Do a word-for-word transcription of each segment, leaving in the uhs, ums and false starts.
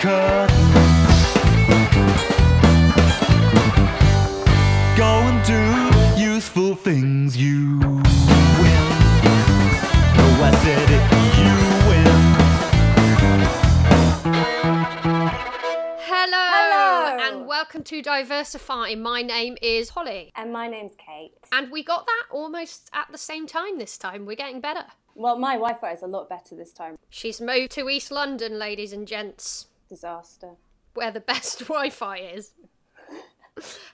curtains. Go and do useful things, you will. No, I said it, you will. Hello. Hello. And welcome to Diversify. My name is Holly. And my name's Kate. And we got that almost at the same time this time. We're getting better. Well, my Wi-Fi is a lot better this time. She's moved to East London, ladies and gents. Disaster. Where the best Wi-Fi is.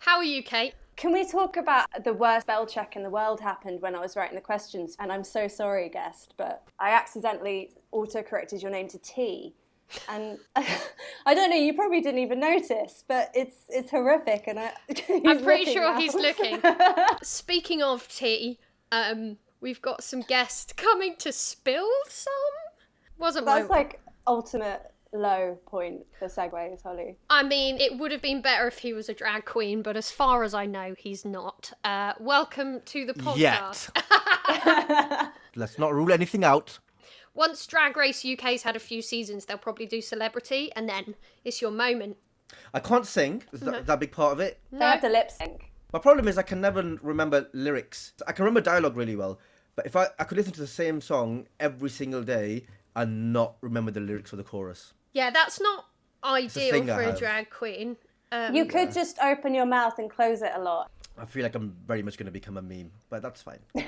How are you, Kate? Can we talk about the worst spell check in the world happened when I was writing the questions? And I'm so sorry, guest, but I accidentally auto-corrected your name to T. And I, I don't know, you probably didn't even notice, but it's it's horrific. And I, I'm pretty sure now. He's looking. Speaking of T, um... we've got some guests coming to spill some. Wasn't That's my... like ultimate low point for segues, Holly. I mean, it would have been better if he was a drag queen, but as far as I know, he's not. Uh, welcome to the podcast. Yet. Let's not rule anything out. Once Drag Race U K's had a few seasons, they'll probably do Celebrity, and then it's your moment. I can't sing. Is that, no. that big part of it? No. They have to lip sync. My problem is I can never remember lyrics. I can remember dialogue really well, but if I, I could listen to the same song every single day and not remember the lyrics for the chorus. Yeah, that's not ideal for a drag queen. Um, you could yeah. just open your mouth and close it a lot. I feel like I'm very much going to become a meme, but that's fine. I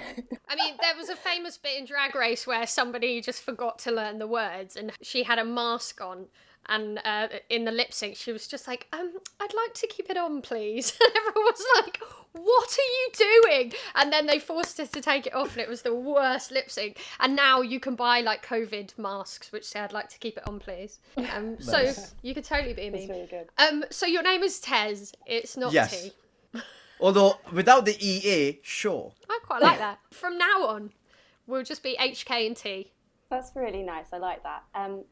mean, there was a famous bit in Drag Race where somebody just forgot to learn the words and she had a mask on. And uh, in the lip sync, she was just like, um, I'd like to keep it on, please. And everyone was like, what are you doing? And then they forced us to take it off and it was the worst lip sync. And now you can buy like COVID masks, which say, I'd like to keep it on, please. Um, nice. So you could totally be me. Really good. Um, so your name is Tez. It's not yes. T. Although without the E A, sure. I quite like that. From now on, we'll just be H K and T. That's really nice. I like that. Um,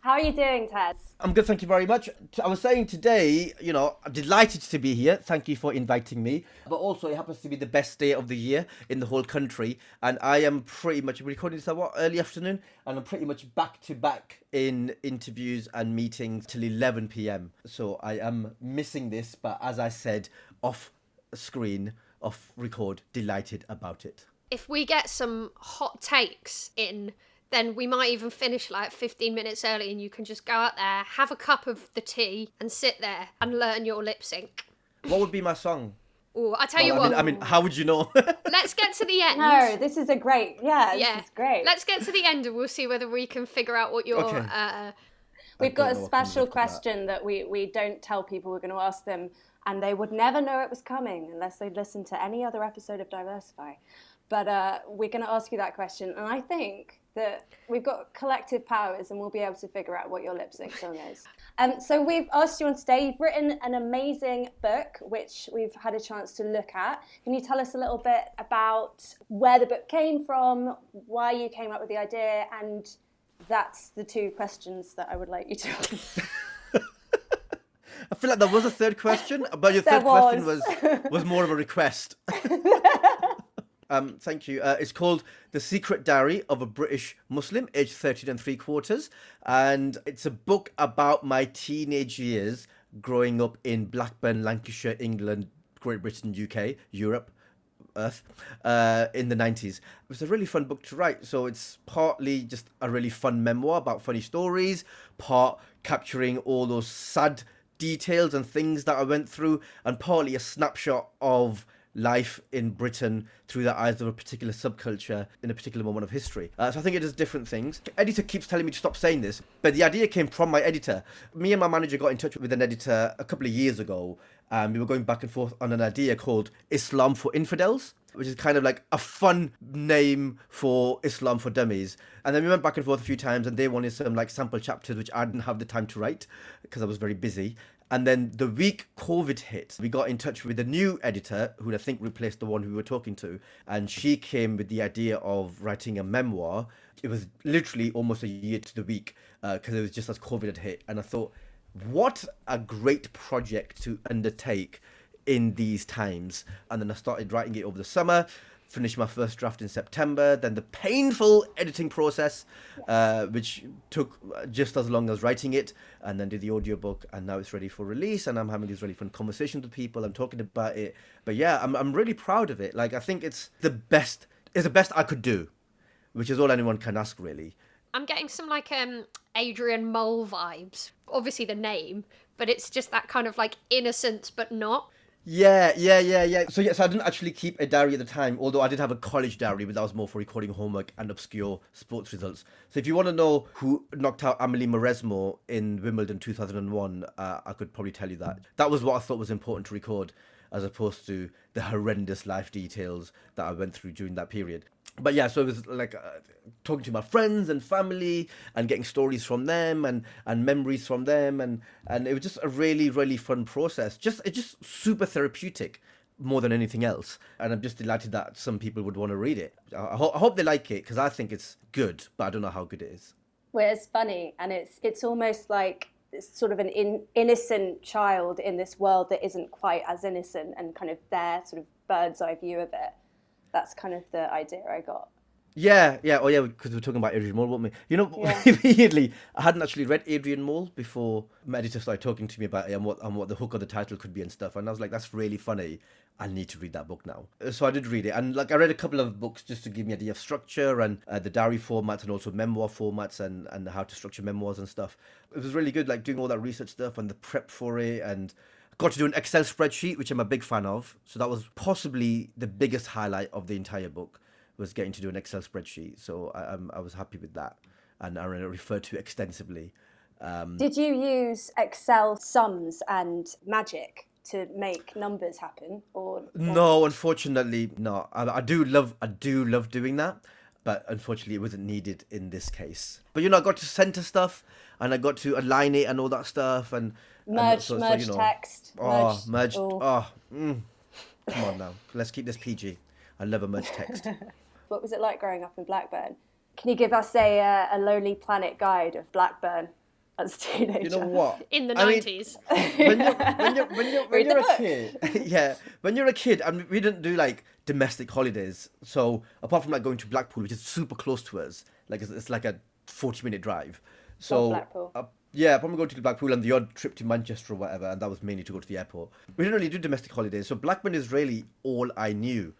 How are you doing, Tez? I'm good, thank you very much. I was saying today, you know, I'm delighted to be here. Thank you for inviting me. But also, it happens to be the best day of the year in the whole country. And I am pretty much recording this at what, early afternoon? And I'm pretty much back to back in interviews and meetings till eleven p.m. So I am missing this. But as I said, off screen, off record, delighted about it. If we get some hot takes in... then we might even finish like fifteen minutes early and you can just go out there, have a cup of the tea and sit there and learn your lip sync. What would be my song? Oh, I tell well, you I what. Mean, I mean, how would you know? Let's get to the end. No, this is a great, yeah, this yeah. is great. Let's get to the end and we'll see whether we can figure out what your... Okay. Uh, We've got a special question that. that we we don't tell people we're going to ask them and they would never know it was coming unless they'd listened to any other episode of Diversify. But uh, we're going to ask you that question and I think... that we've got collective powers and we'll be able to figure out what your lip sync song is. Um, so we've asked you on today, you've written an amazing book, which we've had a chance to look at. Can you tell us a little bit about where the book came from, why you came up with the idea, and that's the two questions that I would like you to answer. I feel like there was a third question, but your third was. question was was more of a request. Um, thank you. Uh, it's called The Secret Diary of a British Muslim, aged thirteen and three quarters. And it's a book about my teenage years growing up in Blackburn, Lancashire, England, Great Britain, U K, Europe, Earth, uh, in the nineties. It was a really fun book to write. So it's partly just a really fun memoir about funny stories, part capturing all those sad details and things that I went through, and partly a snapshot of life in Britain through the eyes of a particular subculture in a particular moment of history. Uh, so I think it does different things. Editor keeps telling me to stop saying this, but the idea came from my editor. Me and my manager got in touch with an editor a couple of years ago, and we were going back and forth on an idea called Islam for Infidels, which is kind of like a fun name for Islam for Dummies. And then we went back and forth a few times and they wanted some like sample chapters, which I didn't have the time to write because I was very busy. And then the week COVID hit, we got in touch with a new editor who I think replaced the one who we were talking to. And she came with the idea of writing a memoir. It was literally almost a year to the week because uh, it was just as COVID had hit. And I thought, what a great project to undertake in these times. And then I started writing it over the summer. finished my first draft in September, then the painful editing process, uh, which took just as long as writing it, and then did the audiobook, and now it's ready for release, and I'm having these really fun conversations with people, I'm talking about it, but yeah, I'm I'm really proud of it. Like, I think it's the best, it's the best I could do, which is all anyone can ask, really. I'm getting some, like, um, Adrian Mole vibes, obviously the name, but it's just that kind of, like, innocence, but not. Yeah, yeah, yeah, yeah. So, yeah, so I didn't actually keep a diary at the time, although I did have a college diary, but that was more for recording homework and obscure sports results. So if you want to know who knocked out Amelie Mauresmo in Wimbledon two thousand one, uh, I could probably tell you that. That was what I thought was important to record, as opposed to the horrendous life details that I went through during that period. But yeah, so it was like uh, talking to my friends and family and getting stories from them and, and memories from them. And, and it was just a really, really fun process. Just It's just super therapeutic more than anything else. And I'm just delighted that some people would want to read it. I, ho- I hope they like it because I think it's good, but I don't know how good it is. Well, it's funny. And it's it's almost like sort of an in, innocent child in this world that isn't quite as innocent and kind of their sort of bird's eye view of it. That's kind of the idea I got. Yeah, yeah. Oh, yeah, because we're talking about Adrian Mole, weren't we? You know, yeah. Weirdly, I hadn't actually read Adrian Mole before my editor started talking to me about it and what, and what the hook of the title could be and stuff. And I was like, that's really funny. I need to read that book now. So I did read it. And like I read a couple of books just to give me an idea of structure and uh, the diary formats and also memoir formats and, and how to structure memoirs and stuff. It was really good, like doing all that research stuff and the prep for it and... Got to do an Excel spreadsheet, which I'm a big fan of. So that was possibly the biggest highlight of the entire book, was getting to do an Excel spreadsheet. So I, um, I was happy with that. And I referred to it extensively. Um, Did you use Excel sums and magic to make numbers happen? Or No, unfortunately, no. I, I do love, I do love doing that. But unfortunately, it wasn't needed in this case. But, you know, I got to center stuff and I got to align it and all that stuff. and Merge, so, merge so, you know, text. Oh, merge. Oh, oh mm. Come on now. Let's keep this P G. I love a merge text. What was it like growing up in Blackburn? Can you give us a uh, a Lonely Planet guide of Blackburn as teenagers? You know what? In the I nineties. Mean, when you're, when you're, when you're, when you're a book. kid. Yeah. When you're a kid, I mean, we didn't do, like, domestic holidays. So apart from, like, going to Blackpool, which is super close to us, like, it's, it's like a forty-minute drive. So Blackpool. Uh, Yeah, probably going to Blackpool and the odd trip to Manchester or whatever, and that was mainly to go to the airport. We didn't really do domestic holidays, so Blackburn is really all I knew.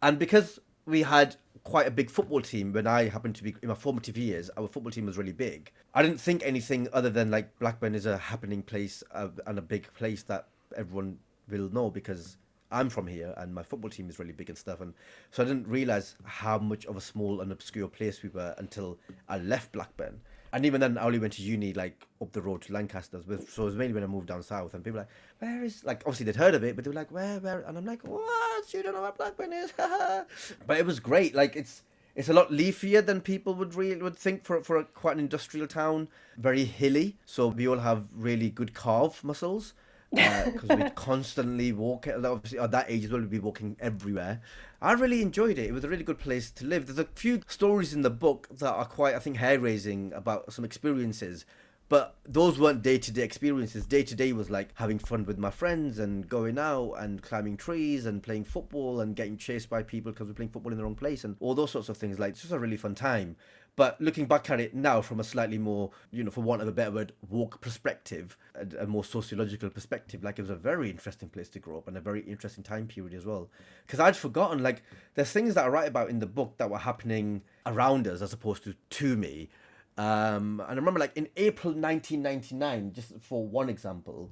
And because we had quite a big football team, when I happened to be, in my formative years, our football team was really big. I didn't think anything other than, like, Blackburn is a happening place uh, and a big place that everyone will know because I'm from here and my football team is really big and stuff. And so I didn't realise how much of a small and obscure place we were until I left Blackburn. And even then, I only went to uni, like, up the road to Lancaster. So it was mainly when I moved down south. And people were like, where is... Like, obviously, they'd heard of it, but they were like, where, where... And I'm like, what? You don't know where Blackburn is? But it was great. Like, it's it's a lot leafier than people would really, would think for, for a, quite an industrial town. Very hilly. So we all have really good calf muscles. Because uh, we'd constantly walk... Obviously, at that age as well, we'd be walking everywhere. I really enjoyed it. It was a really good place to live. There's a few stories in the book that are quite, I think, hair-raising about some experiences, but those weren't day-to-day experiences. Day-to-day was like having fun with my friends and going out and climbing trees and playing football and getting chased by people because we're playing football in the wrong place and all those sorts of things. Like, it's just a really fun time. But looking back at it now from a slightly more, you know, for want of a better word, woke perspective, a, a more sociological perspective, like it was a very interesting place to grow up and a very interesting time period as well. Because I'd forgotten, like, there's things that I write about in the book that were happening around us as opposed to to me. Um, and I remember, like, in April nineteen ninety-nine, just for one example,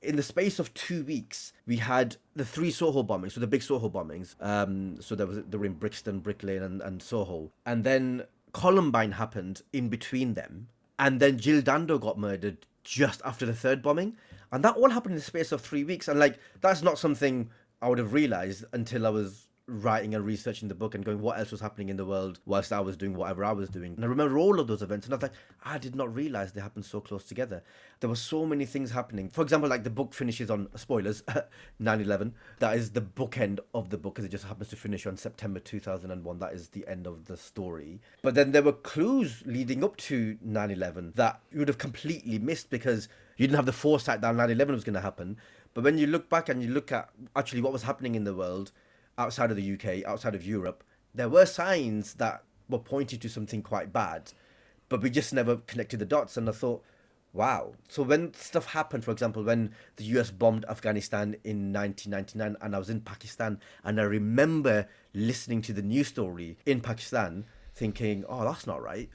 in the space of two weeks, we had the three Soho bombings, so the big Soho bombings. Um, so there was they were in Brixton, Brick Lane and, and Soho. And then... Columbine happened in between them, and then Jill Dando got murdered just after the third bombing, and that all happened in the space of three weeks. And like, that's not something I would have realized until I was writing and researching the book and going, what else was happening in the world whilst I was doing whatever I was doing? And I remember all of those events, and I was like, I did not realize they happened so close together. There were so many things happening. For example, like, the book finishes on, spoilers, nine eleven. That is the bookend of the book, because it just happens to finish on September two thousand one. That is the end of the story. But then there were clues leading up to nine eleven that you would have completely missed because you didn't have the foresight that nine eleven was going to happen. But when you look back and you look at actually what was happening in the world, outside of the U K, outside of Europe, there were signs that were pointing to something quite bad, but we just never connected the dots. And I thought, wow. So when stuff happened, for example, when the U S bombed Afghanistan in nineteen ninety-nine, and I was in Pakistan, and I remember listening to the news story in Pakistan thinking, oh, that's not right.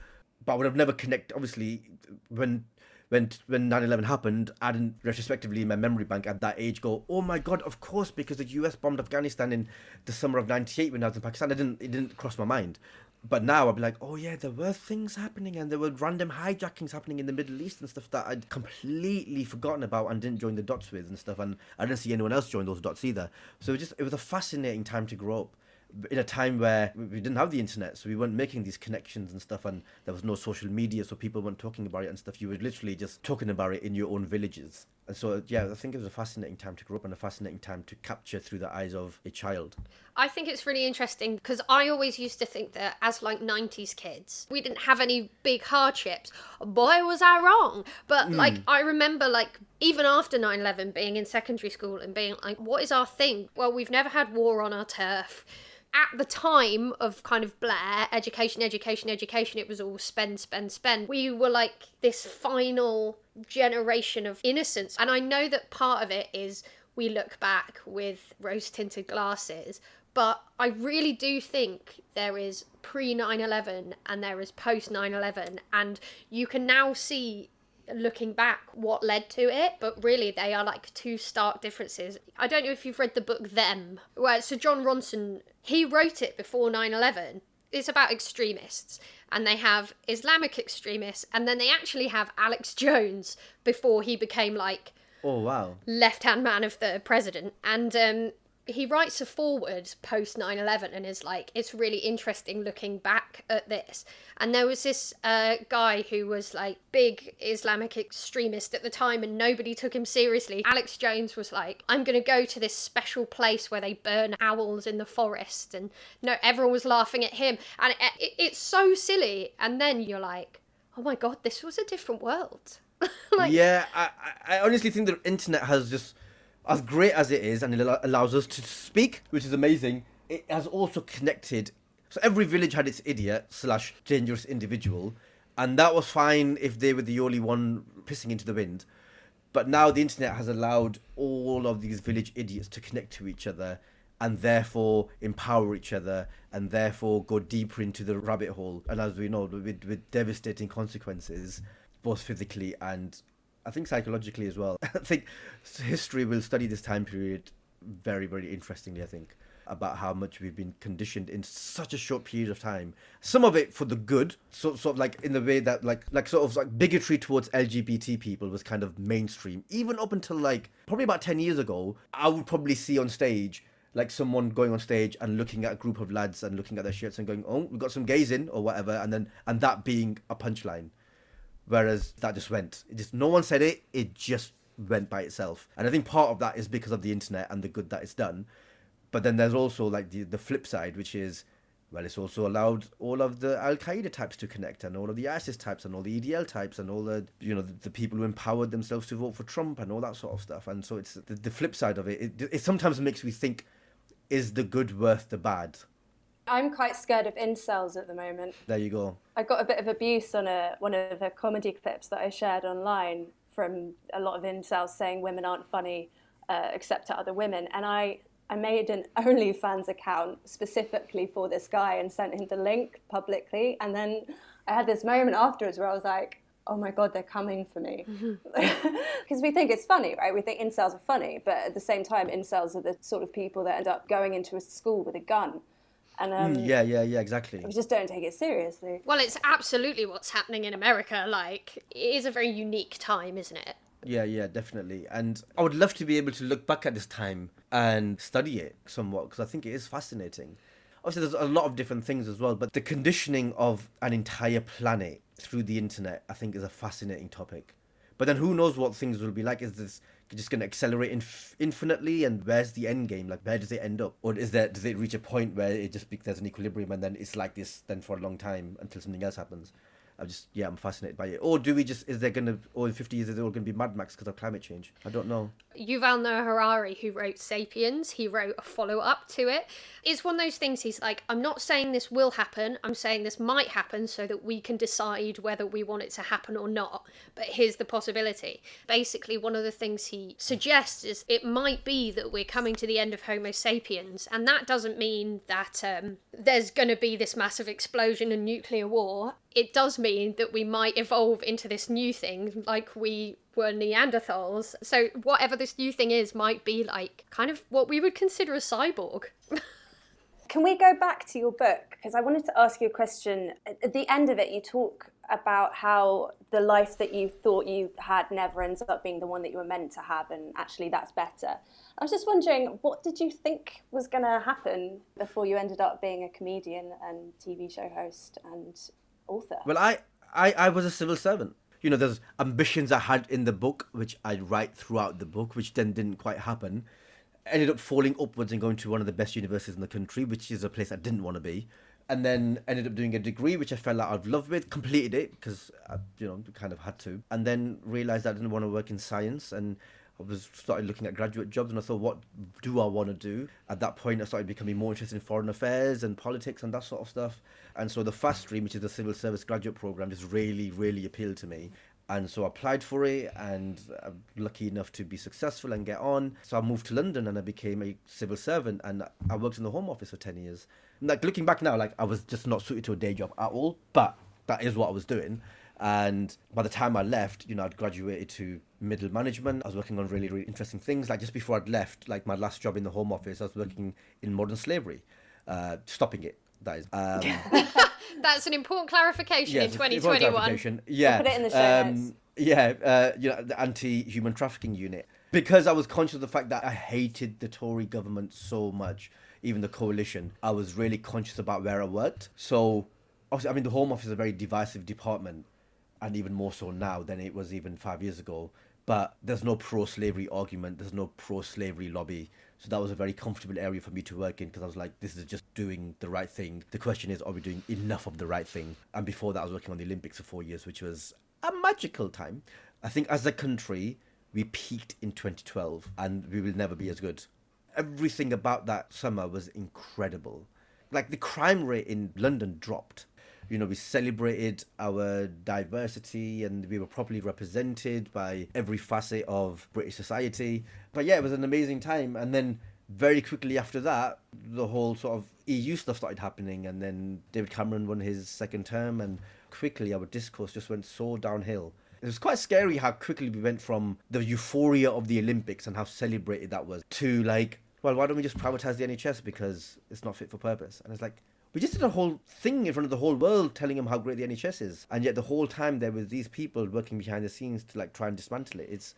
But I would have never connected, obviously, when when when nine eleven happened, I didn't retrospectively in my memory bank at that age go, oh my God, of course, because the U S bombed Afghanistan in the summer of ninety-eight when I was in Pakistan. I didn't, it didn't cross my mind. But now I'll be like, oh yeah, there were things happening and there were random hijackings happening in the Middle East and stuff that I'd completely forgotten about and didn't join the dots with and stuff. And I didn't see anyone else join those dots either. So it just it was a fascinating time to grow up in a time where we didn't have the internet. So we weren't making these connections and stuff. And there was no social media. So people weren't talking about it and stuff. You were literally just talking about it in your own villages. And so, yeah, I think it was a fascinating time to grow up and a fascinating time to capture through the eyes of a child. I think it's really interesting because I always used to think that as like nineties kids, we didn't have any big hardships. Boy, was I wrong. But mm. like, I remember like even after nine eleven being in secondary school and being like, what is our thing? Well, we've never had war on our turf. At the time of kind of Blair, education, education, education, it was all spend, spend, spend. We were like this final generation of innocence. And I know that part of it is we look back with rose-tinted glasses, but I really do think there is pre nine eleven and there is post nine eleven. And you can now see, looking back, what led to it, but really they are like two stark differences. I don't know if you've read the book Them, where Sir John Ronson, he wrote it before nine eleven. It's about extremists, and they have Islamic extremists, and then they actually have Alex Jones before he became like, oh wow, left-hand man of the president. And um he writes a foreword post nine eleven and is like, it's really interesting looking back at this. And there was this uh, guy who was like big Islamic extremist at the time and nobody took him seriously. Alex Jones was like, I'm going to go to this special place where they burn owls in the forest. And no, everyone was laughing at him. And it, it, it's so silly. And then you're like, oh my God, this was a different world. Like, yeah, I, I honestly think the internet has just, as great as it is, and it allows us to speak, which is amazing, it has also connected. So every village had its idiot slash dangerous individual, and that was fine if they were the only one pissing into the wind. But now the internet has allowed all of these village idiots to connect to each other and therefore empower each other and therefore go deeper into the rabbit hole. And as we know, with, with devastating consequences, both physically and I think psychologically as well. I think history will study this time period very, very interestingly, I think, about how much we've been conditioned in such a short period of time. Some of it for the good, sort, sort of like in the way that like like sort of like bigotry towards L G B T people was kind of mainstream. Even up until like probably about ten years ago, I would probably see on stage like someone going on stage and looking at a group of lads and looking at their shirts and going, oh, we've got some gays in or whatever. And then and that being a punchline. Whereas that just went. It just no one said it. It just went by itself. And I think part of that is because of the internet and the good that it's done. But then there's also like the, the flip side, which is, well, it's also allowed all of the Al-Qaeda types to connect and all of the ISIS types and all the E D L types and all the, you know, the, the people who empowered themselves to vote for Trump and all that sort of stuff. And so it's the, the flip side of it, it. It sometimes makes me think, is the good worth the bad? I'm quite scared of incels at the moment. There you go. I got a bit of abuse on a one of the comedy clips that I shared online from a lot of incels saying women aren't funny uh, except to other women. And I, I made an OnlyFans account specifically for this guy and sent him the link publicly. And then I had this moment afterwards where I was like, oh my God, they're coming for me. Because we think it's funny, right? We think incels are funny. But at the same time, incels are the sort of people that end up going into a school with a gun. And, um, mm, yeah, yeah, yeah, exactly. We just don't take it seriously. Well, it's absolutely what's happening in America. Like, it is a very unique time, isn't it? Yeah, yeah, definitely. And I would love to be able to look back at this time and study it somewhat, because I think it is fascinating. Obviously, there's a lot of different things as well, but the conditioning of an entire planet through the internet, I think, is a fascinating topic. But then who knows what things will be like? Is this just going to accelerate inf- infinitely? And where's the end game? Like, where does it end up? Or is there, does it reach a point where it just, there's an equilibrium and then it's like this then for a long time until something else happens? I just, yeah, I'm fascinated by it. Or do we just, is there going to, or in fifty years, is it all going to be Mad Max because of climate change? I don't know. Yuval Noah Harari, who wrote Sapiens, he wrote a follow-up to it. It's one of those things, he's like, I'm not saying this will happen, I'm saying this might happen so that we can decide whether we want it to happen or not. But here's the possibility. Basically, one of the things he suggests is it might be that we're coming to the end of Homo sapiens, and that doesn't mean that um, there's going to be this massive explosion and nuclear war. It does mean that we might evolve into this new thing, like we were Neanderthals. So whatever this new thing is might be like kind of what we would consider a cyborg. Can we go back to your book? Because I wanted to ask you a question. At the end of it, you talk about how the life that you thought you had never ends up being the one that you were meant to have, and actually that's better. I was just wondering, what did you think was going to happen before you ended up being a comedian and T V show host and author? Well, I, I, I was a civil servant. You know, there's ambitions I had in the book, which I write throughout the book, which then didn't quite happen. I ended up falling upwards and going to one of the best universities in the country, which is a place I didn't want to be. And then ended up doing a degree, which I fell out of love with, completed it because I, you know, kind of had to. And then realised I didn't want to work in science, and I was started looking at graduate jobs, and I thought, what do I want to do? At that point, I started becoming more interested in foreign affairs and politics and that sort of stuff. And so the FAST stream, which is the civil service graduate programme, just really, really appealed to me. And so I applied for it, and I'm lucky enough to be successful and get on. So I moved to London and I became a civil servant, and I worked in the Home Office for ten years. Like, looking back now, like, I was just not suited to a day job at all, but that is what I was doing. And by the time I left, you know, I'd graduated to middle management. I was working on really, really interesting things. Like, just before I'd left, like, my last job in the Home Office, I was working in modern slavery, uh, stopping it, that is. Um, That's an important clarification, yeah, in twenty twenty-one. Important clarification. Yeah. We'll put it in the show notes. Um, yeah, uh, you know, the anti-human trafficking unit. Because I was conscious of the fact that I hated the Tory government so much, even the coalition, I was really conscious about where I worked. So, obviously, I mean, the Home Office is a very divisive department, and even more so now than it was even five years ago. But there's no pro-slavery argument. There's no pro-slavery lobby. So that was a very comfortable area for me to work in, because I was like, this is just doing the right thing. The question is, are we doing enough of the right thing? And before that, I was working on the Olympics for four years, which was a magical time. I think as a country, we peaked in twenty twelve, and we will never be as good. Everything about that summer was incredible. Like, the crime rate in London dropped. You know, we celebrated our diversity, and we were properly represented by every facet of British society. But yeah, it was an amazing time. And then very quickly after that, the whole sort of E U stuff started happening. And then David Cameron won his second term, and quickly our discourse just went so downhill. It was quite scary how quickly we went from the euphoria of the Olympics and how celebrated that was to, like, well, why don't we just privatise the N H S because it's not fit for purpose? And it's like, we just did a whole thing in front of the whole world telling them how great the N H S is. And yet the whole time there were these people working behind the scenes to, like, try and dismantle it. It's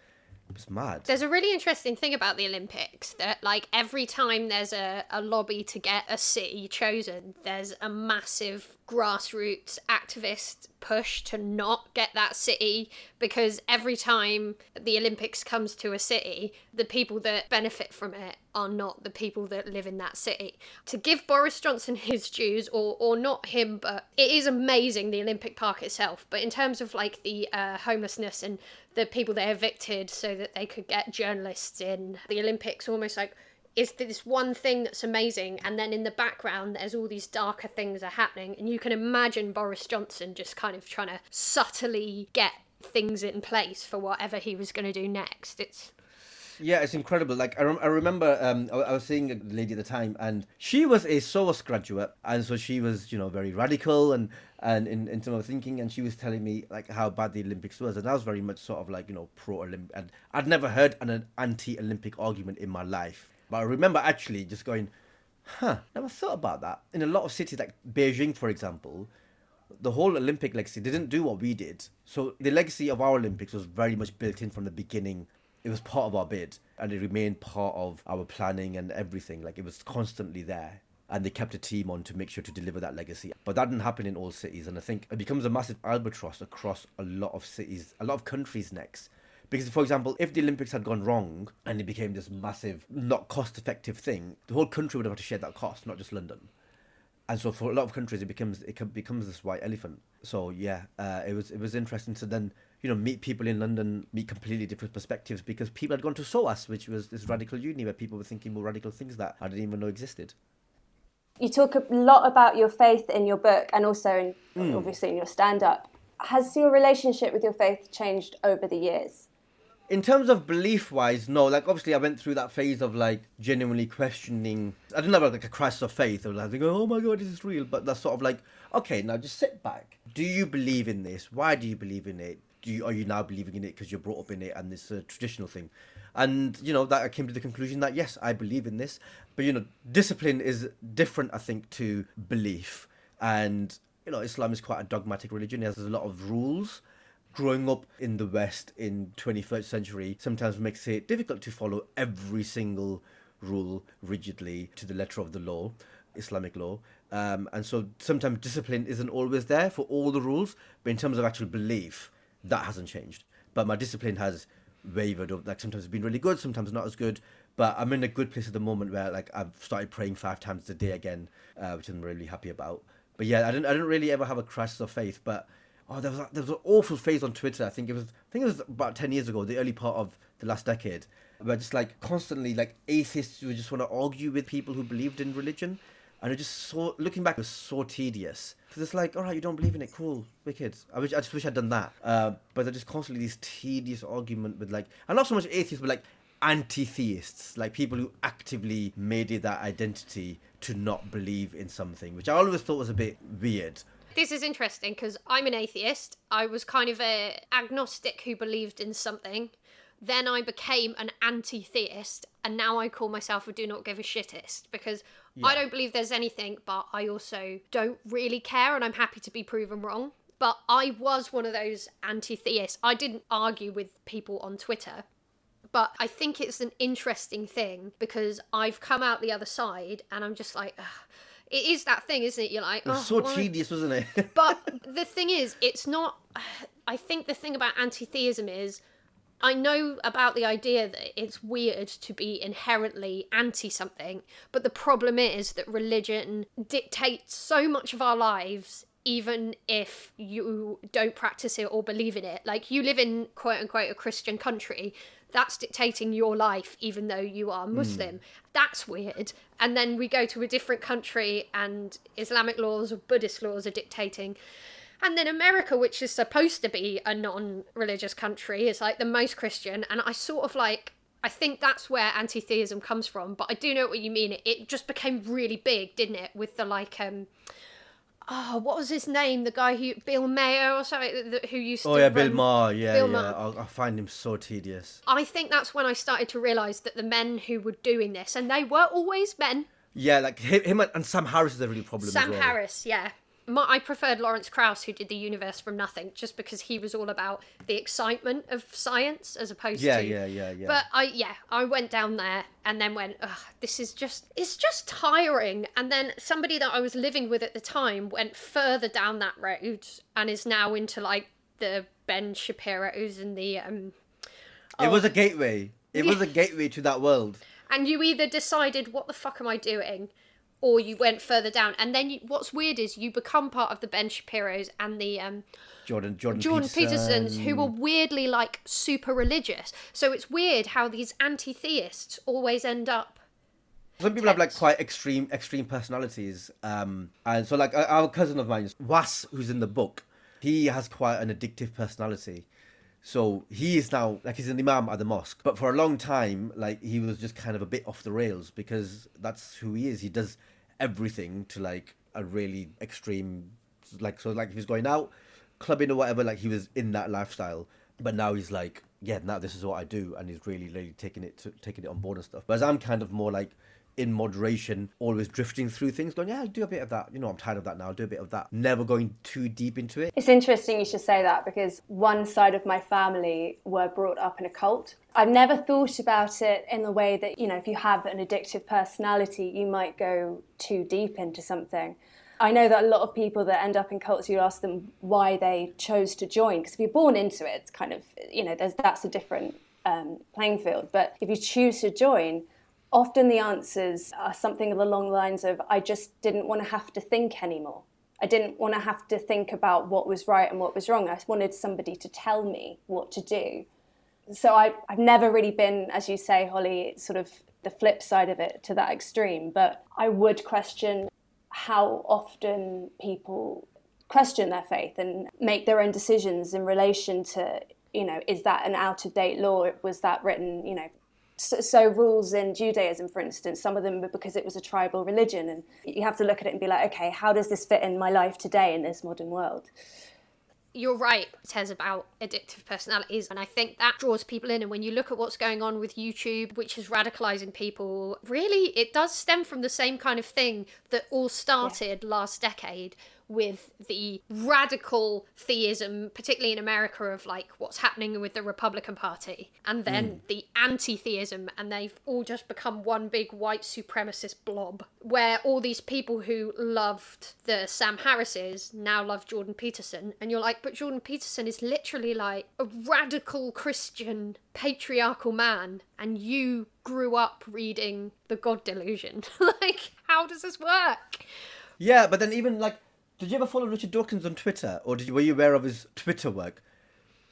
it's mad. There's a really interesting thing about the Olympics that, like, every time there's a, a lobby to get a city chosen, there's a massive grassroots activist push to not get that city, because every time the Olympics comes to a city, the people that benefit from it are not the people that live in that city. To give Boris Johnson his dues, or or not him, but it is amazing, the Olympic Park itself. But in terms of, like, the uh, homelessness and the people they evicted so that they could get journalists in, the Olympics almost, like, is this one thing that's amazing, and then in the background there's all these darker things are happening, and you can imagine Boris Johnson just kind of trying to subtly get things in place for whatever he was going to do next. It's yeah, it's incredible. Like, I, rem- I remember um, I-, I was seeing a lady at the time, and she was a SOAS graduate, and so she was, you know, very radical and and in, in some of her thinking, and she was telling me, like, how bad the Olympics was, and I was very much sort of, like, you know, pro-Olympic, and I'd never heard an, an anti-Olympic argument in my life. But I remember actually just going, huh, never thought about that. In a lot of cities, like Beijing, for example, the whole Olympic legacy didn't do what we did. So the legacy of our Olympics was very much built in from the beginning. It was part of our bid, and it remained part of our planning and everything. Like, it was constantly there. And they kept a team on to make sure to deliver that legacy. But that didn't happen in all cities. And I think it becomes a massive albatross across a lot of cities, a lot of countries next. Because, for example, if the Olympics had gone wrong and it became this massive, not cost-effective thing, the whole country would have had to share that cost, not just London. And so for a lot of countries, it becomes it becomes this white elephant. So yeah, uh, it was it was interesting to then, you know, meet people in London, meet completely different perspectives, because people had gone to SOAS, which was this radical uni where people were thinking more radical things that I didn't even know existed. You talk a lot about your faith in your book and also in, mm. obviously in your stand-up. Has your relationship with your faith changed over the years? In terms of belief-wise, no. Like, obviously, I went through that phase of, like, genuinely questioning. I didn't have, like, a crisis of faith. I was like, oh, my God, is this real? But that's sort of like, okay, now just sit back. Do you believe in this? Why do you believe in it? Do you, are you now believing in it because you're brought up in it and it's a traditional thing? And, you know, that I came to the conclusion that, yes, I believe in this. But, you know, discipline is different, I think, to belief. And, you know, Islam is quite a dogmatic religion. It has a lot of rules. Growing up in the West in twenty-first century sometimes makes it difficult to follow every single rule rigidly to the letter of the law, Islamic law. Um, and so sometimes discipline isn't always there for all the rules. But in terms of actual belief, that hasn't changed. But my discipline has wavered. Like, sometimes it's been really good, sometimes not as good. But I'm in a good place at the moment where, like, I've started praying five times a day again, uh, which I'm really happy about. But yeah, I didn't I didn't really ever have a crisis of faith. But oh, there was there was an awful phase on Twitter. I think it was I think it was about ten years ago, the early part of the last decade, where just like constantly like atheists who just want to argue with people who believed in religion, and it just so looking back it was so tedious. Because it's like, all right, you don't believe in it, cool, wicked. I wish I just wish I'd done that. Uh, but they're just constantly these tedious argument with like, and not so much atheists, but like anti-theists, like people who actively made it that identity to not believe in something, which I always thought was a bit weird. This is interesting because I'm an atheist. I was kind of a agnostic who believed in something. Then I became an anti-theist, and now I call myself a do not give a shitist because yeah. I don't believe there's anything, but I also don't really care, and I'm happy to be proven wrong. But I was one of those anti-theists. I didn't argue with people on Twitter. But I think it's an interesting thing because I've come out the other side and I'm just like, ugh. It is that thing, isn't it? You're like, oh, it was so why? tedious, wasn't it? But the thing is, it's not... I think the thing about anti-theism is I know about the idea that it's weird to be inherently anti-something, but the problem is that religion dictates so much of our lives, even if you don't practice it or believe in it. Like, you live in, quote-unquote, a Christian country. That's dictating your life, even though you are Muslim. Mm. That's weird. And then we go to a different country and Islamic laws or Buddhist laws are dictating. And then America, which is supposed to be a non-religious country, is like the most Christian. And I sort of like, I think that's where anti-theism comes from. But I do know what you mean. It just became really big, didn't it? With the like... um Oh, what was his name? The guy who... Bill Maher or something, the, who used oh, to... Oh, yeah, Bill Maher. Yeah, Bill yeah. Maher. I find him so tedious. I think that's when I started to realise that the men who were doing this, and they were always men. Yeah, like him and Sam Harris is a real problem Sam as well. Harris, yeah. My, I preferred Lawrence Krauss, who did The Universe from Nothing, just because he was all about the excitement of science as opposed yeah, to... Yeah, yeah, yeah, yeah. But, I yeah, I went down there and then went, ugh, this is just... It's just tiring. And then somebody that I was living with at the time went further down that road and is now into, like, the Ben Shapiro's and the... Um, oh. It was a gateway. It was a gateway to that world. And you either decided, what the fuck am I doing? Or you went further down. And then you, what's weird is you become part of the Ben Shapiro's and the um, Jordan, Jordan, Jordan Peterson. Petersons, who are weirdly, like, super religious. So it's weird how these anti-theists always end up... Some people have, like, quite extreme extreme personalities. Um, and so, like, our cousin of mine, Was, who's in the book, he has quite an addictive personality. So he is now, like, he's an imam at the mosque. But for a long time, like, he was just kind of a bit off the rails because that's who he is. He does everything to, like, a really extreme, like, so, like, if he's going out, clubbing or whatever, like, he was in that lifestyle. But now he's like, yeah, now this is what I do. And he's really, really taking it to, taking it on board and stuff. Whereas I'm kind of more, like, in moderation, always drifting through things, going, yeah, I'll do a bit of that. You know, I'm tired of that now. I'll do a bit of that. Never going too deep into it. It's interesting you should say that because one side of my family were brought up in a cult. I've never thought about it in the way that, you know, if you have an addictive personality, you might go too deep into something. I know that a lot of people that end up in cults, you ask them why they chose to join. Because if you're born into it, it's kind of, you know, there's that's a different um, playing field. But if you choose to join... Often the answers are something along the lines of, I just didn't want to have to think anymore. I didn't want to have to think about what was right and what was wrong. I wanted somebody to tell me what to do. So I, I've never really been, as you say, Holly, sort of the flip side of it to that extreme. But I would question how often people question their faith and make their own decisions in relation to, you know, is that an out-of-date law? Was that written, you know, So, so rules in Judaism, for instance, some of them were because it was a tribal religion, and you have to look at it and be like, okay, how does this fit in my life today in this modern world? You're right, Tez, about addictive personalities, and I think that draws people in. And when you look at what's going on with YouTube, which is radicalising people, really it does stem from the same kind of thing that all started yeah. last decade with the radical theism, particularly in America, of like what's happening with the Republican Party, and then mm. the anti-theism, and they've all just become one big white supremacist blob where all these people who loved the Sam Harrises now love Jordan Peterson, and you're like, but Jordan Peterson is literally like a radical Christian patriarchal man, and you grew up reading The God Delusion. Like, how does this work? Yeah, but then even like, did you ever follow Richard Dawkins on Twitter, or did you, were you aware of his Twitter work?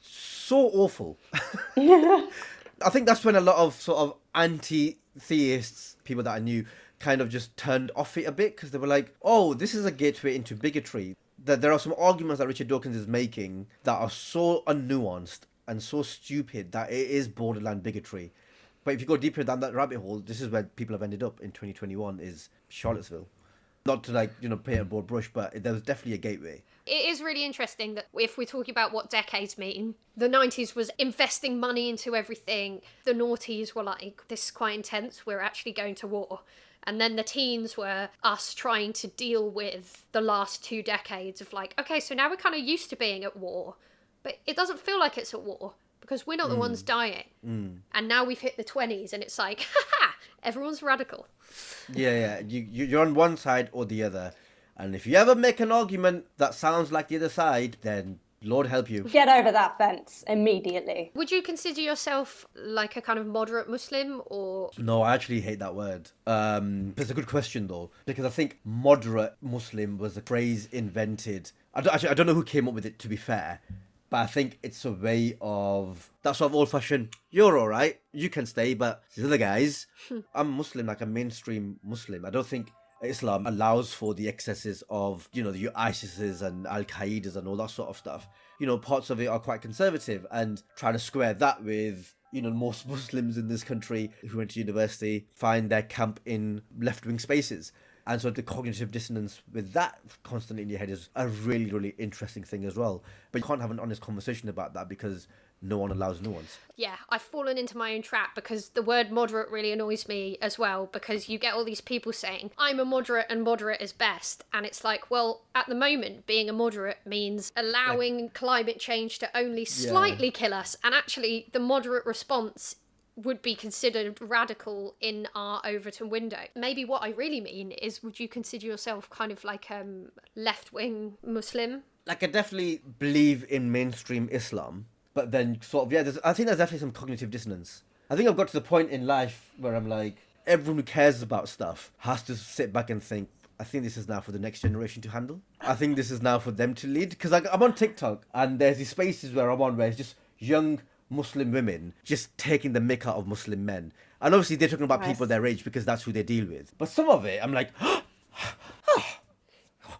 So awful. Yeah. I think that's when a lot of sort of anti-theists, people that I knew, kind of just turned off it a bit, because they were like, oh, this is a gateway into bigotry. That there are some arguments that Richard Dawkins is making that are so unnuanced and so stupid that it is borderline bigotry. But if you go deeper down that rabbit hole, this is where people have ended up in twenty twenty-one, is Charlottesville. Not to, like, you know, paint a broad brush, but there was definitely a gateway. It is really interesting that if we're talking about what decades mean, the nineties was investing money into everything. The noughties were like, this is quite intense, we're actually going to war. And then the teens were us trying to deal with the last two decades of like, okay, so now we're kind of used to being at war, but it doesn't feel like it's at war because we're not mm. the ones dying. Mm. And now we've hit the twenties and it's like, ha ha, everyone's radical. Yeah, yeah. You, you, you're on one side or the other. And if you ever make an argument that sounds like the other side, then Lord help you. Get over that fence immediately. Would you consider yourself like a kind of moderate Muslim or...? No, I actually hate that word. Um, it's a good question, though, because I think moderate Muslim was a phrase invented. I don't, actually, I don't know who came up with it, to be fair. But I think it's a way of that sort of old-fashioned, you're all right, you can stay, but these other guys, I'm Muslim, like a mainstream Muslim. I don't think Islam allows for the excesses of, you know, the ISISes and Al-Qaedas and all that sort of stuff. You know, parts of it are quite conservative, and trying to square that with, you know, most Muslims in this country who went to university find their camp in left-wing spaces. And so the cognitive dissonance with that constantly in your head is a really, really interesting thing as well. But you can't have an honest conversation about that because no one allows nuance. Yeah, I've fallen into my own trap because the word moderate really annoys me as well, because you get all these people saying, I'm a moderate and moderate is best. And it's like, well, at the moment, being a moderate means allowing like, climate change to only slightly yeah. kill us. And actually, the moderate response would be considered radical in our Overton window. Maybe what I really mean is, would you consider yourself kind of like a um, left-wing Muslim? Like, I definitely believe in mainstream Islam, but then sort of, yeah, there's, I think there's definitely some cognitive dissonance. I think I've got to the point in life where I'm like, everyone who cares about stuff has to sit back and think, I think this is now for the next generation to handle. I think this is now for them to lead. Because like, I'm on TikTok, and there's these spaces where I'm on where it's just young Muslim women just taking the mick out of Muslim men, and obviously they're talking about yes. people their age because that's who they deal with, but some of it I'm like, oh, oh,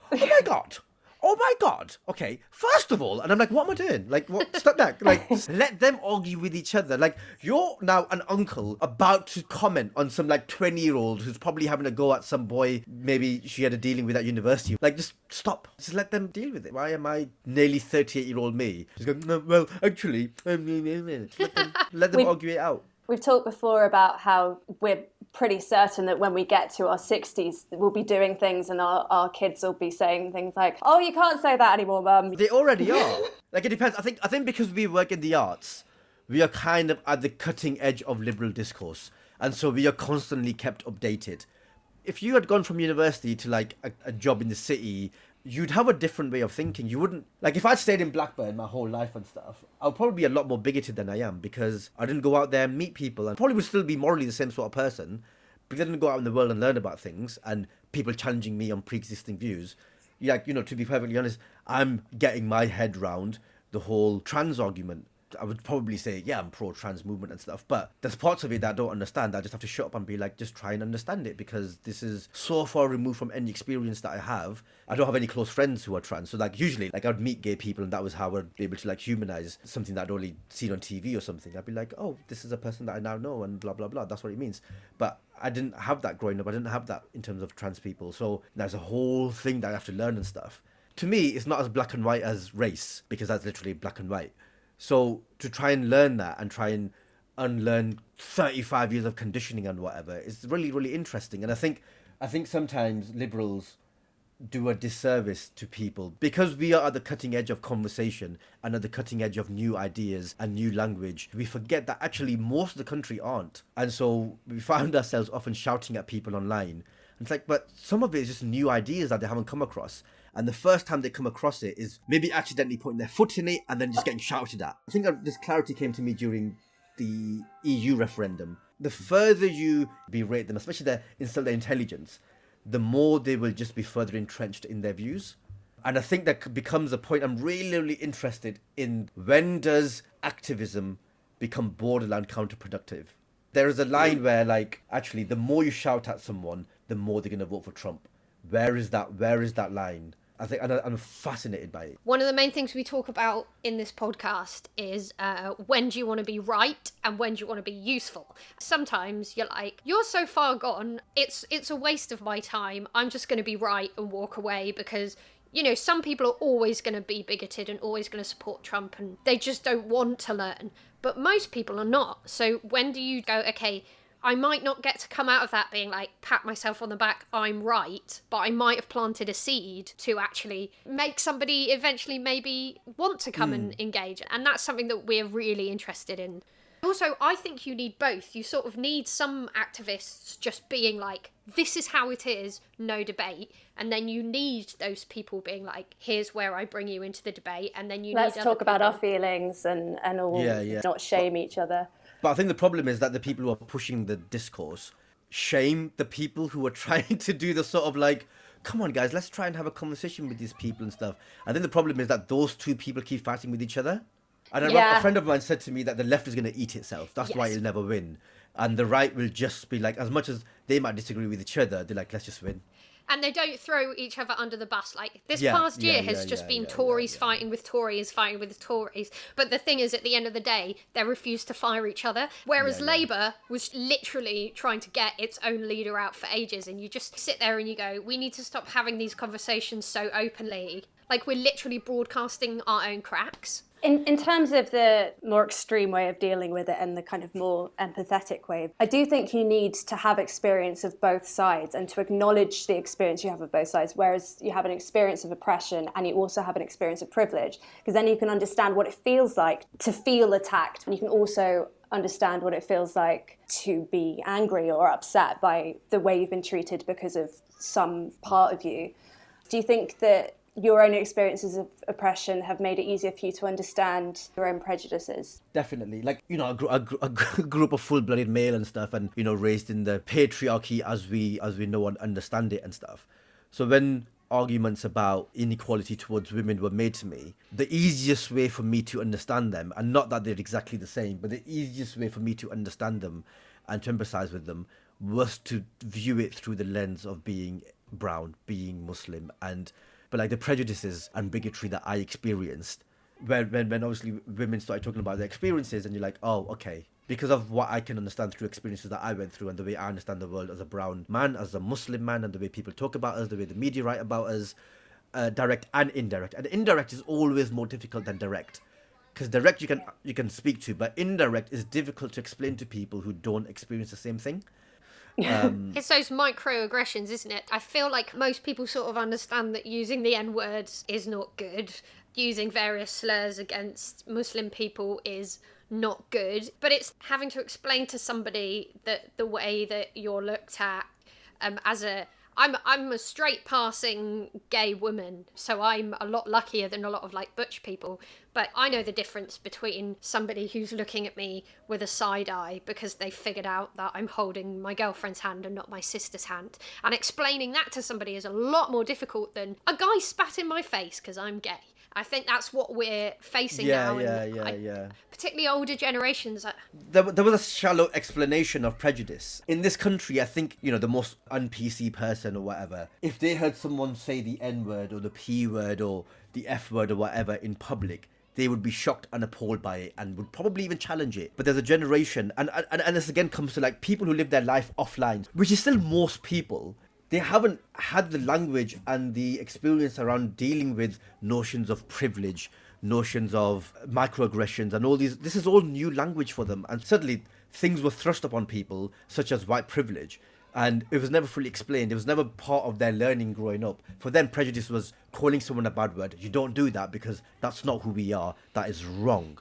oh my god oh my god okay, first of all, and I'm like, what am I doing? Like, what? Step back. Like, let them argue with each other. Like, you're now an uncle about to comment on some like twenty year old who's probably having a go at some boy maybe she had a dealing with at university. Like, just stop, just let them deal with it. Why am I, nearly thirty-eight year old me, just going, no, well actually let them, let them argue it out. We've talked before about how we're pretty certain that when we get to our sixties, we'll be doing things and our, our kids will be saying things like, oh, you can't say that anymore, mum. They already are. Like, it depends. I think I think because we work in the arts, we are kind of at the cutting edge of liberal discourse. And so we are constantly kept updated. If you had gone from university to, like, a, a job in the city, you'd have a different way of thinking. You wouldn't... Like, if I'd stayed in Blackburn my whole life and stuff, I'd probably be a lot more bigoted than I am because I didn't go out there and meet people and probably would still be morally the same sort of person. but then go out in the world and learn about things and people challenging me on pre-existing views. Like, you know, to be perfectly honest, I'm getting my head round the whole trans argument. I would probably say, yeah, I'm pro-trans movement and stuff, but there's parts of it that I don't understand. I just have to shut up and be like, just try and understand it, because this is so far removed from any experience that I have. I don't have any close friends who are trans. So like usually, like, I would meet gay people and that was how I'd be able to like humanize something that I'd only seen on T V or something. I'd be like, oh, this is a person that I now know and blah, blah, blah. That's what it means. But I didn't have that growing up. I didn't have that in terms of trans people. So there's a whole thing that I have to learn and stuff. To me, it's not as black and white as race, because that's literally black and white. So to try and learn that and try and unlearn thirty-five years of conditioning and whatever is really, really interesting. And I think I think sometimes liberals do a disservice to people because we are at the cutting edge of conversation and at the cutting edge of new ideas and new language. We forget that actually most of the country aren't. And so we found ourselves often shouting at people online. And it's like, but some of it is just new ideas that they haven't come across. And the first time they come across it is maybe accidentally putting their foot in it and then just getting shouted at. I think this clarity came to me during the E U referendum. The further you berate them, especially their insult their intelligence, the more they will just be further entrenched in their views. And I think that becomes a point I'm really, really interested in. When does activism become borderline counterproductive? There is a line where, like, actually, the more you shout at someone, the more they're going to vote for Trump. Where is that? Where is that line? I think I'm fascinated by it. One of the main things we talk about in this podcast is uh, when do you want to be right and when do you want to be useful? Sometimes you're like, you're so far gone, it's it's a waste of my time. I'm just going to be right and walk away because, you know, some people are always going to be bigoted and always going to support Trump and they just don't want to learn. But most people are not. So when do you go, okay, I might not get to come out of that being like, pat myself on the back, I'm right, but I might have planted a seed to actually make somebody eventually maybe want to come mm. and engage. And that's something that we're really interested in. Also, I think you need both. You sort of need some activists just being like, this is how it is, no debate. And then you need those people being like, here's where I bring you into the debate. And then you Let's need Let's talk about people. Our feelings and, and all, yeah, yeah. not shame but- each other. But I think the problem is that the people who are pushing the discourse shame the people who are trying to do the sort of like, come on, guys, let's try and have a conversation with these people and stuff. And then the problem is that those two people keep fighting with each other. And yeah. a friend of mine said to me that the left is going to eat itself. That's yes. why it'll never win. And the right will just be like, as much as they might disagree with each other, they're like, let's just win. And they don't throw each other under the bus. Like, this yeah, past year yeah, has yeah, just yeah, been yeah, Tories yeah, yeah. fighting with Tories, fighting with Tories. But the thing is, at the end of the day, they refuse to fire each other. Whereas yeah, yeah. Labour was literally trying to get its own leader out for ages. And you just sit there and you go, we need to stop having these conversations so openly. Like, we're literally broadcasting our own cracks. In in terms of the more extreme way of dealing with it and the kind of more empathetic way, I do think you need to have experience of both sides and to acknowledge the experience you have of both sides, whereas you have an experience of oppression and you also have an experience of privilege, because then you can understand what it feels like to feel attacked, and you can also understand what it feels like to be angry or upset by the way you've been treated because of some part of you. Do you think that your own experiences of oppression have made it easier for you to understand your own prejudices? Definitely. Like, you know, I grew, I grew, I grew up a full-blooded male and stuff, and, you know, raised in the patriarchy as we as we know and understand it and stuff. So when arguments about inequality towards women were made to me, the easiest way for me to understand them, and not that they're exactly the same, but the easiest way for me to understand them and to empathise with them was to view it through the lens of being brown, being Muslim, and but like the prejudices and bigotry that I experienced, when, when when obviously women started talking about their experiences, and you're like, oh, okay, because of what I can understand through experiences that I went through and the way I understand the world as a brown man, as a Muslim man, and the way people talk about us, the way the media write about us, uh, direct and indirect. And indirect is always more difficult than direct, because direct you can you can speak to, but indirect is difficult to explain to people who don't experience the same thing. Um, it's those microaggressions, isn't it? I feel like most people sort of understand that using the N-words is not good. Using various slurs against Muslim people is not good. But it's having to explain to somebody that the way that you're looked at um, as a I'm I'm a straight-passing gay woman, so I'm a lot luckier than a lot of, like, butch people. But I know the difference between somebody who's looking at me with a side eye because they figured out that I'm holding my girlfriend's hand and not my sister's hand. And explaining that to somebody is a lot more difficult than, a guy spat in my face because I'm gay. I think that's what we're facing yeah, now. Yeah, yeah, I, yeah. Particularly older generations. I... There, there was a shallow explanation of prejudice. In this country, I think, you know, the most un-P C person or whatever, if they heard someone say the N-word or the P-word or the F-word or whatever in public, they would be shocked and appalled by it and would probably even challenge it. But there's a generation, and, and, and this again comes to, like, people who live their life offline, which is still most people. They haven't had the language and the experience around dealing with notions of privilege, notions of microaggressions and all these. This is all new language for them. And suddenly things were thrust upon people, such as white privilege. And it was never fully explained. It was never part of their learning growing up. For them, prejudice was calling someone a bad word. You don't do that because that's not who we are. That is wrong.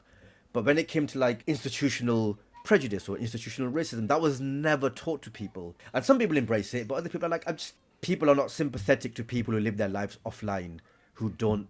But when it came to, like, institutional prejudice or institutional racism, that was never taught to people, and some people embrace it, but other people are like, I'm just, people are not sympathetic to people who live their lives offline, who don't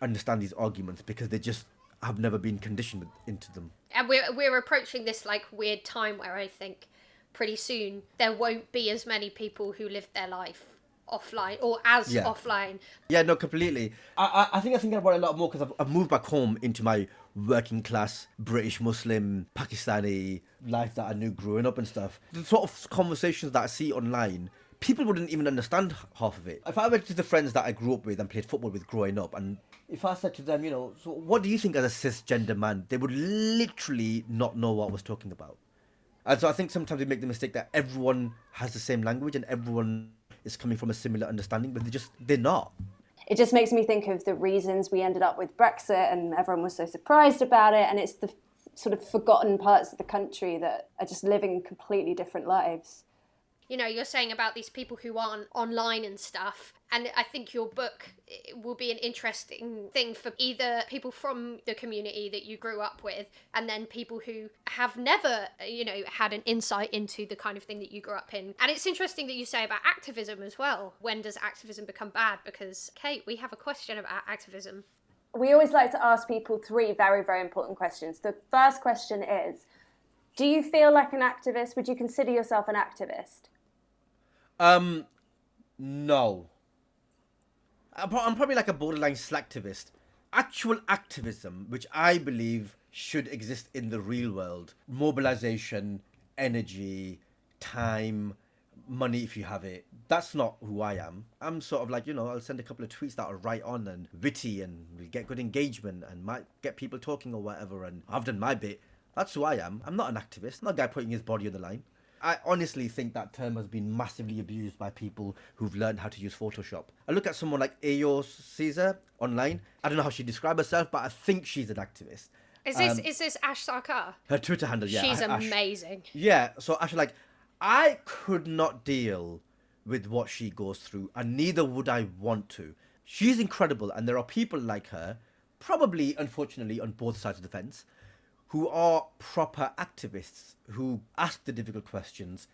understand these arguments because they just have never been conditioned into them. And we're we're approaching this, like, weird time where I think pretty soon there won't be as many people who live their life offline or as yeah. offline. Yeah, no, completely. I, I, I think I think about it a lot more because I've, I've moved back home into my working class, British Muslim, Pakistani life that I knew growing up and stuff. The sort of conversations that I see online, people wouldn't even understand half of it. If I went to the friends that I grew up with and played football with growing up, and if I said to them, you know, so what do you think as a cisgender man? They would literally not know what I was talking about. And so I think sometimes we make the mistake that everyone has the same language and everyone is coming from a similar understanding, but they just, they're not. It just makes me think of the reasons we ended up with Brexit and everyone was so surprised about it. And it's the f- sort of forgotten parts of the country that are just living completely different lives. You know, you're saying about these people who aren't online and stuff. And I think your book will be an interesting thing for either people from the community that you grew up with and then people who have never, you know, had an insight into the kind of thing that you grew up in. And it's interesting that you say about activism as well. When does activism become bad? Because, Kate, we have a question about activism. We always like to ask people three very, very important questions. The first question is, do you feel like an activist? Would you consider yourself an activist? Um, no. I'm probably like a borderline slacktivist. Actual activism, which I believe should exist in the real world. Mobilization, energy, time, money if you have it. That's not who I am. I'm sort of like, you know, I'll send a couple of tweets that are right on and witty and we get good engagement and might get people talking or whatever and I've done my bit. That's who I am. I'm not an activist. I'm not a guy putting his body on the line. I honestly think that term has been massively abused by people who've learned how to use Photoshop. I look at someone like Ayo Caesar online. I don't know how she describes herself, but I think she's an activist. Is this um, is this Ash Sarkar? Her Twitter handle, yeah. She's Ash, amazing. Yeah, so Ash, like, I could not deal with what she goes through, and neither would I want to. She's incredible, and there are people like her, probably, unfortunately, on both sides of the fence, who are proper activists, who ask the difficult questions,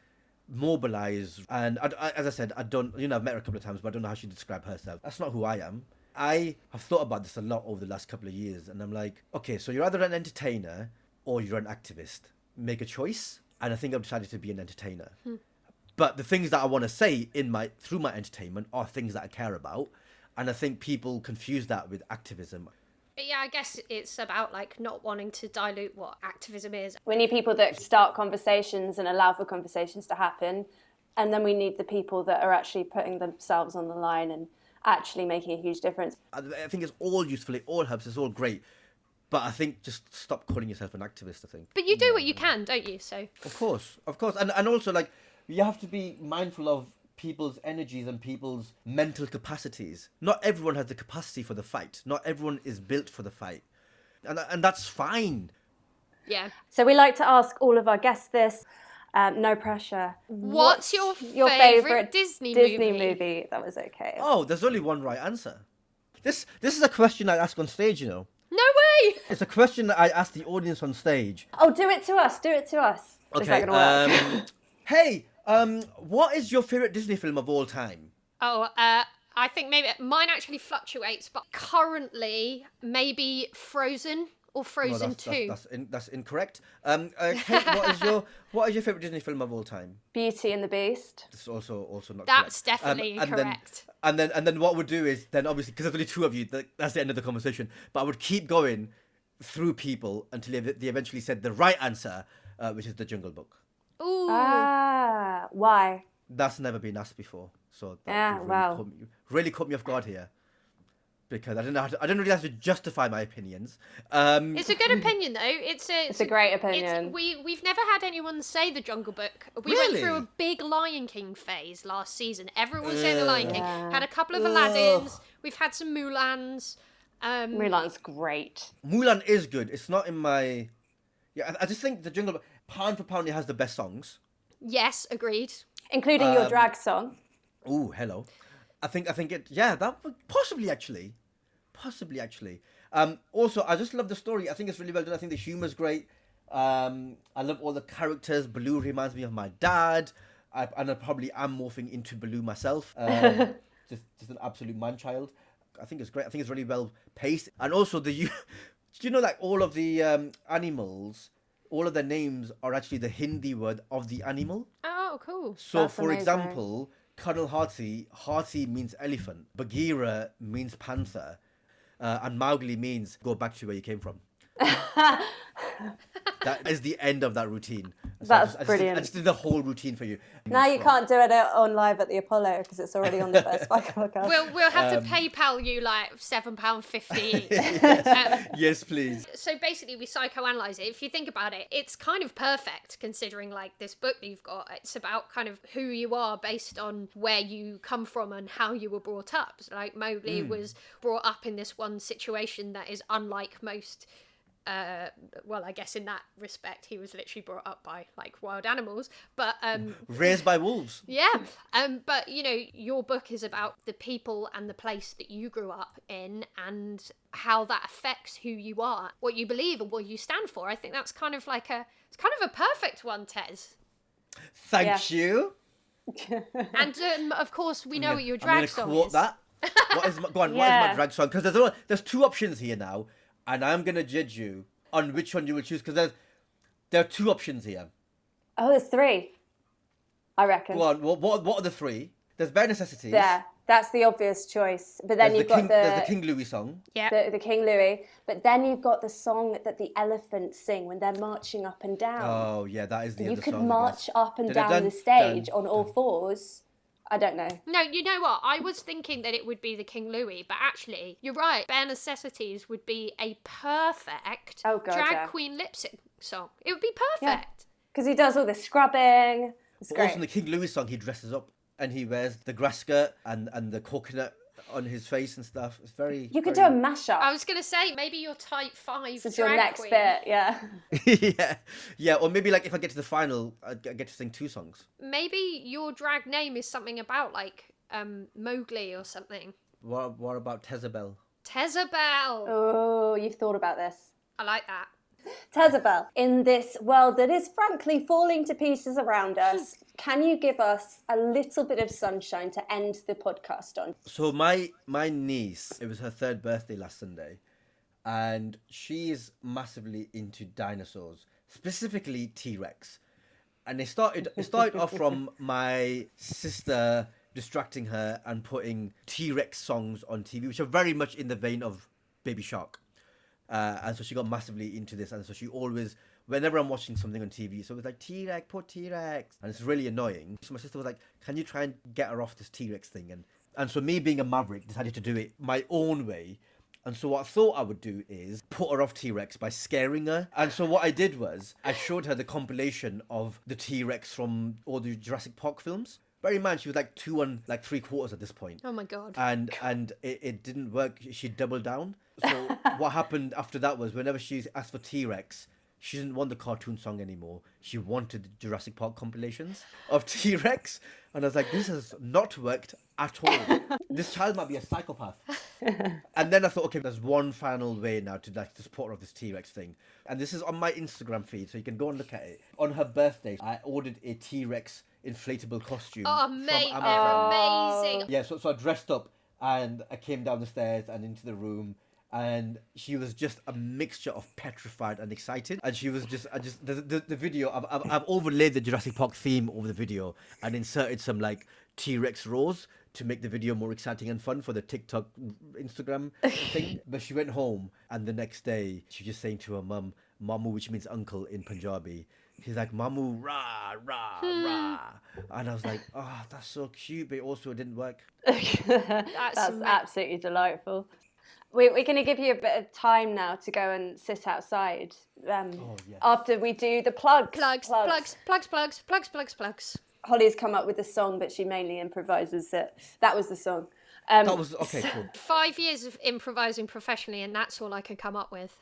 mobilise, and I, I, as I said, I don't, you know, I've met her a couple of times, but I don't know how she describes herself. That's not who I am. I have thought about this a lot over the last couple of years, and I'm like, okay, so you're either an entertainer or you're an activist. Make a choice, and I think I've decided to be an entertainer. Hmm. But the things that I want to say in my through my entertainment are things that I care about, and I think people confuse that with activism. But yeah, I guess it's about, like, not wanting to dilute what activism is. We need people that start conversations and allow for conversations to happen. And then we need the people that are actually putting themselves on the line and actually making a huge difference. I think it's all useful. It all helps. It's all great. But I think just stop calling yourself an activist, I think. But you do what you can, don't you? So Of course. Of course. And and also, like, you have to be mindful of people's energies and people's mental capacities. Not everyone has the capacity for the fight. Not everyone is built for the fight. And and that's fine. Yeah. So we like to ask all of our guests this. Um, no pressure. What's, What's your, your favourite, favourite Disney, Disney movie? movie? That was okay. Oh, there's only one right answer. This this is a question I ask on stage, you know. No way! It's a question that I ask the audience on stage. Oh, do it to us. Do it to us. Okay. Is that gonna work? Um, hey, Um, what is your favourite Disney film of all time? Oh, uh, I think maybe mine actually fluctuates, but currently maybe Frozen or Frozen no, that's, two. That's, that's, in, that's incorrect. Um, uh, Kate, what is your what is your favourite Disney film of all time? Beauty and the Beast. That's also also not. That's correct. definitely um, and incorrect. Then, and then and then what we'll do is then obviously because there's only two of you, that, that's the end of the conversation. But I would keep going through people until they eventually said the right answer, uh, which is The Jungle Book. Ooh. Ah, why? That's never been asked before, so that yeah, really, wow. caught me, really caught me off guard here because I didn't know how to, I didn't really have to justify my opinions. Um, it's a good opinion though. It's a it's, it's a great opinion. It's, we we've never had anyone say The Jungle Book. We really? went through a big Lion King phase last season. Everyone Ugh. said The Lion King. Had a couple of Aladdins. Ugh. We've had some Mulans. Um, Mulan's great. Mulan is good. It's not in my. Yeah, I, I just think The Jungle Book. Pound for pound, it has the best songs. Yes, agreed. Including um, your drag song. Ooh, hello. I think I think it. Yeah, that would possibly actually, possibly actually. Um, also, I just love the story. I think it's really well done. I think the humor's great. Um, I love all the characters. Baloo reminds me of my dad, I, and I probably am morphing into Baloo myself. Um, just, just an absolute man child. I think it's great. I think it's really well paced, and also the you. Do you know like all of the um, animals? All of their names are actually the Hindi word of the animal. Oh, cool. So, That's for amazing. example, Colonel Hathi, Hathi means elephant. Bagheera means panther. Uh, and Mowgli means go back to where you came from. That is the end of that routine. So That's I just, I just brilliant. Did, I just did the whole routine for you. Now you can't do it on Live at the Apollo because it's already on the first podcast. We'll, we'll have um, to PayPal you like seven pounds fifty. yes. Um, yes, please. So basically we psychoanalyse it. If you think about it, it's kind of perfect considering like this book that you've got. It's about kind of who you are based on where you come from and how you were brought up. So, like Mowgli mm. was brought up in this one situation that is unlike most Uh, well, I guess in that respect, he was literally brought up by like wild animals, but um, raised by wolves. Yeah, um, but you know, your book is about the people and the place that you grew up in, and how that affects who you are, what you believe, and what you stand for. I think that's kind of like a, it's kind of a perfect one, Tez. Thank yeah. you. And um, of course, we know gonna, what your drag I'm song quote is. That. What is my, go on, yeah. What is my drag song? Because there's there's two options here now. And I'm going to judge you on which one you will choose, because there's there are two options here. Oh, there's three, I reckon. Go on, what, what, what are the three? There's Bare Necessities. There, that's the obvious choice. But then there's you've the got King, the... There's the King Louis song. Yeah. The, the King Louis. But then you've got the song that the elephants sing when they're marching up and down. Oh, yeah, that is the you other song. You could march up and dun, down dun, the stage dun, on all dun. fours. I don't know. No, you know what? I was thinking that it would be the King Louis, but actually, you're right. Bare Necessities would be a perfect oh, God, drag yeah. queen lip sync song. It would be perfect. Because yeah. he does all the scrubbing. It's but great. Also in the King Louis song, he dresses up and he wears the grass skirt and, and the coconut on his face and stuff. It's very... You could very... do a mashup. I was going to say, maybe your type five so drag your next queen. Bit, yeah. yeah. Yeah, or maybe like if I get to the final, I get to sing two songs. Maybe your drag name is something about like um, Mowgli or something. What, what about Tezabel? Tezabel! Oh, you've thought about this. I like that. Tezabel, in this world that is frankly falling to pieces around us, can you give us a little bit of sunshine to end the podcast on? So my my niece, it was her third birthday last Sunday, and she's massively into dinosaurs, specifically T-Rex. And it started, it started off from my sister distracting her and putting T-Rex songs on T V, which are very much in the vein of Baby Shark. Uh, and so she got massively into this, and so she always, whenever I'm watching something on T V, so it's like T-Rex, poor T-Rex, and it's really annoying. So my sister was like, "Can you try and get her off this T-Rex thing?" And and so me being a maverick decided to do it my own way. And so what I thought I would do is put her off T-Rex by scaring her. And so what I did was I showed her the compilation of the T-Rex from all the Jurassic Park films. Bear in mind, she was like two and like three quarters at this point. Oh my God. And and it, it didn't work. She doubled down. So what happened after that was whenever she asked for T-Rex, she didn't want the cartoon song anymore. She wanted the Jurassic Park compilations of T-Rex. And I was like, this has not worked at all. This child might be a psychopath. And then I thought, okay, there's one final way now to like support her of this T-Rex thing. And this is on my Instagram feed, so you can go and look at it. On her birthday, I ordered a T-Rex inflatable costume. Oh, mate, they're amazing. Yeah, so, so I dressed up and I came down the stairs and into the room, and she was just a mixture of petrified and excited. And she was just, I just the, the, the video, I've, I've, I've overlaid the Jurassic Park theme over the video and inserted some like T-Rex roars to make the video more exciting and fun for the TikTok, Instagram thing. But she went home, and the next day she was just saying to her mum, Mamu, which means uncle in Punjabi. She's like, Mamu, rah, rah, rah. And I was like, oh, that's so cute, but it also didn't work. That's, that's absolutely delightful. We're going to give you a bit of time now to go and sit outside um, oh, yes. after we do the plugs. Plugs, plugs, plugs, plugs, plugs, plugs, plugs. Holly's come up with a song, but she mainly improvises it. That was the song. Um, that was, okay, so, cool. Five years of improvising professionally, and that's all I can come up with.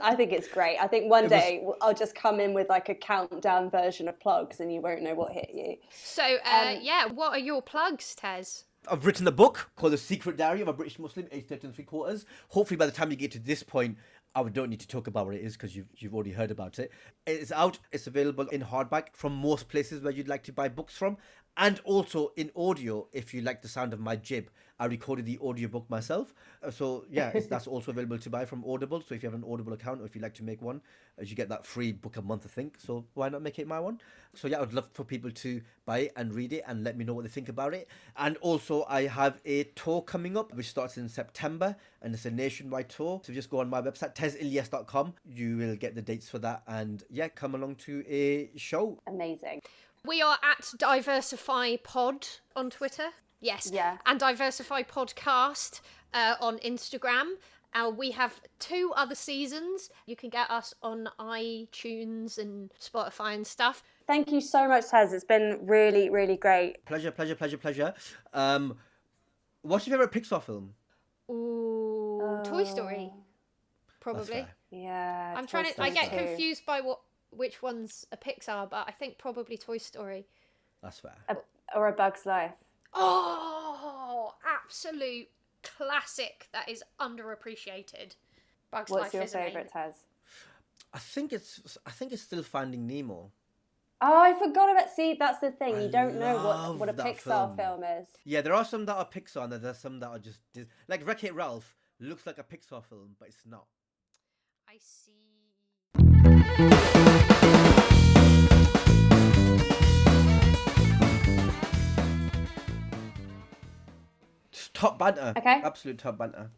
I think it's great. I think one it day was... I'll just come in with like a countdown version of plugs and you won't know what hit you. So, uh, um, yeah, what are your plugs, Tez? I've written a book called The Secret Diary of a British Muslim, aged thirteen and three quarters. Hopefully by the time you get to this point, I don't need to talk about what it is because you've, you've already heard about it. It's out. It's available in hardback from most places where you'd like to buy books from. And also in audio, if you like the sound of my jib, I recorded the audiobook myself. So, yeah, it's, that's also available to buy from Audible. So if you have an Audible account or if you'd like to make one, you get that free book a month, I think. So why not make it my one? So, yeah, I would love for people to buy it and read it and let me know what they think about it. And also I have a tour coming up, which starts in September. And it's a nationwide tour. So just go on my website, tez ilyas dot com. You will get the dates for that. And, yeah, come along to a show. Amazing. We are at Diversify Pod on Twitter. Yes. Yeah. And Diversify Podcast uh, on Instagram. Uh, we have two other seasons. You can get us on iTunes and Spotify and stuff. Thank you so much, Tez. It's been really, really great. Pleasure, pleasure, pleasure, pleasure. Um, what's your favourite Pixar film? Ooh, oh. Toy Story. Probably. Yeah. I'm Toy trying to. Story I get too. confused by what. Which one's a Pixar, but I think probably Toy Story. That's fair. A, or A Bug's Life. Oh, absolute classic that is underappreciated. Bug's What's Life is What's your favourite, Tez? I think it's I think it's still Finding Nemo. Oh, I forgot about... See, that's the thing. I you don't know what, what a Pixar film. film is. Yeah, there are some that are Pixar and there's some that are just... Like Wreck-It Ralph looks like a Pixar film, but it's not. I see... Top banter. Okay. Absolute top banter.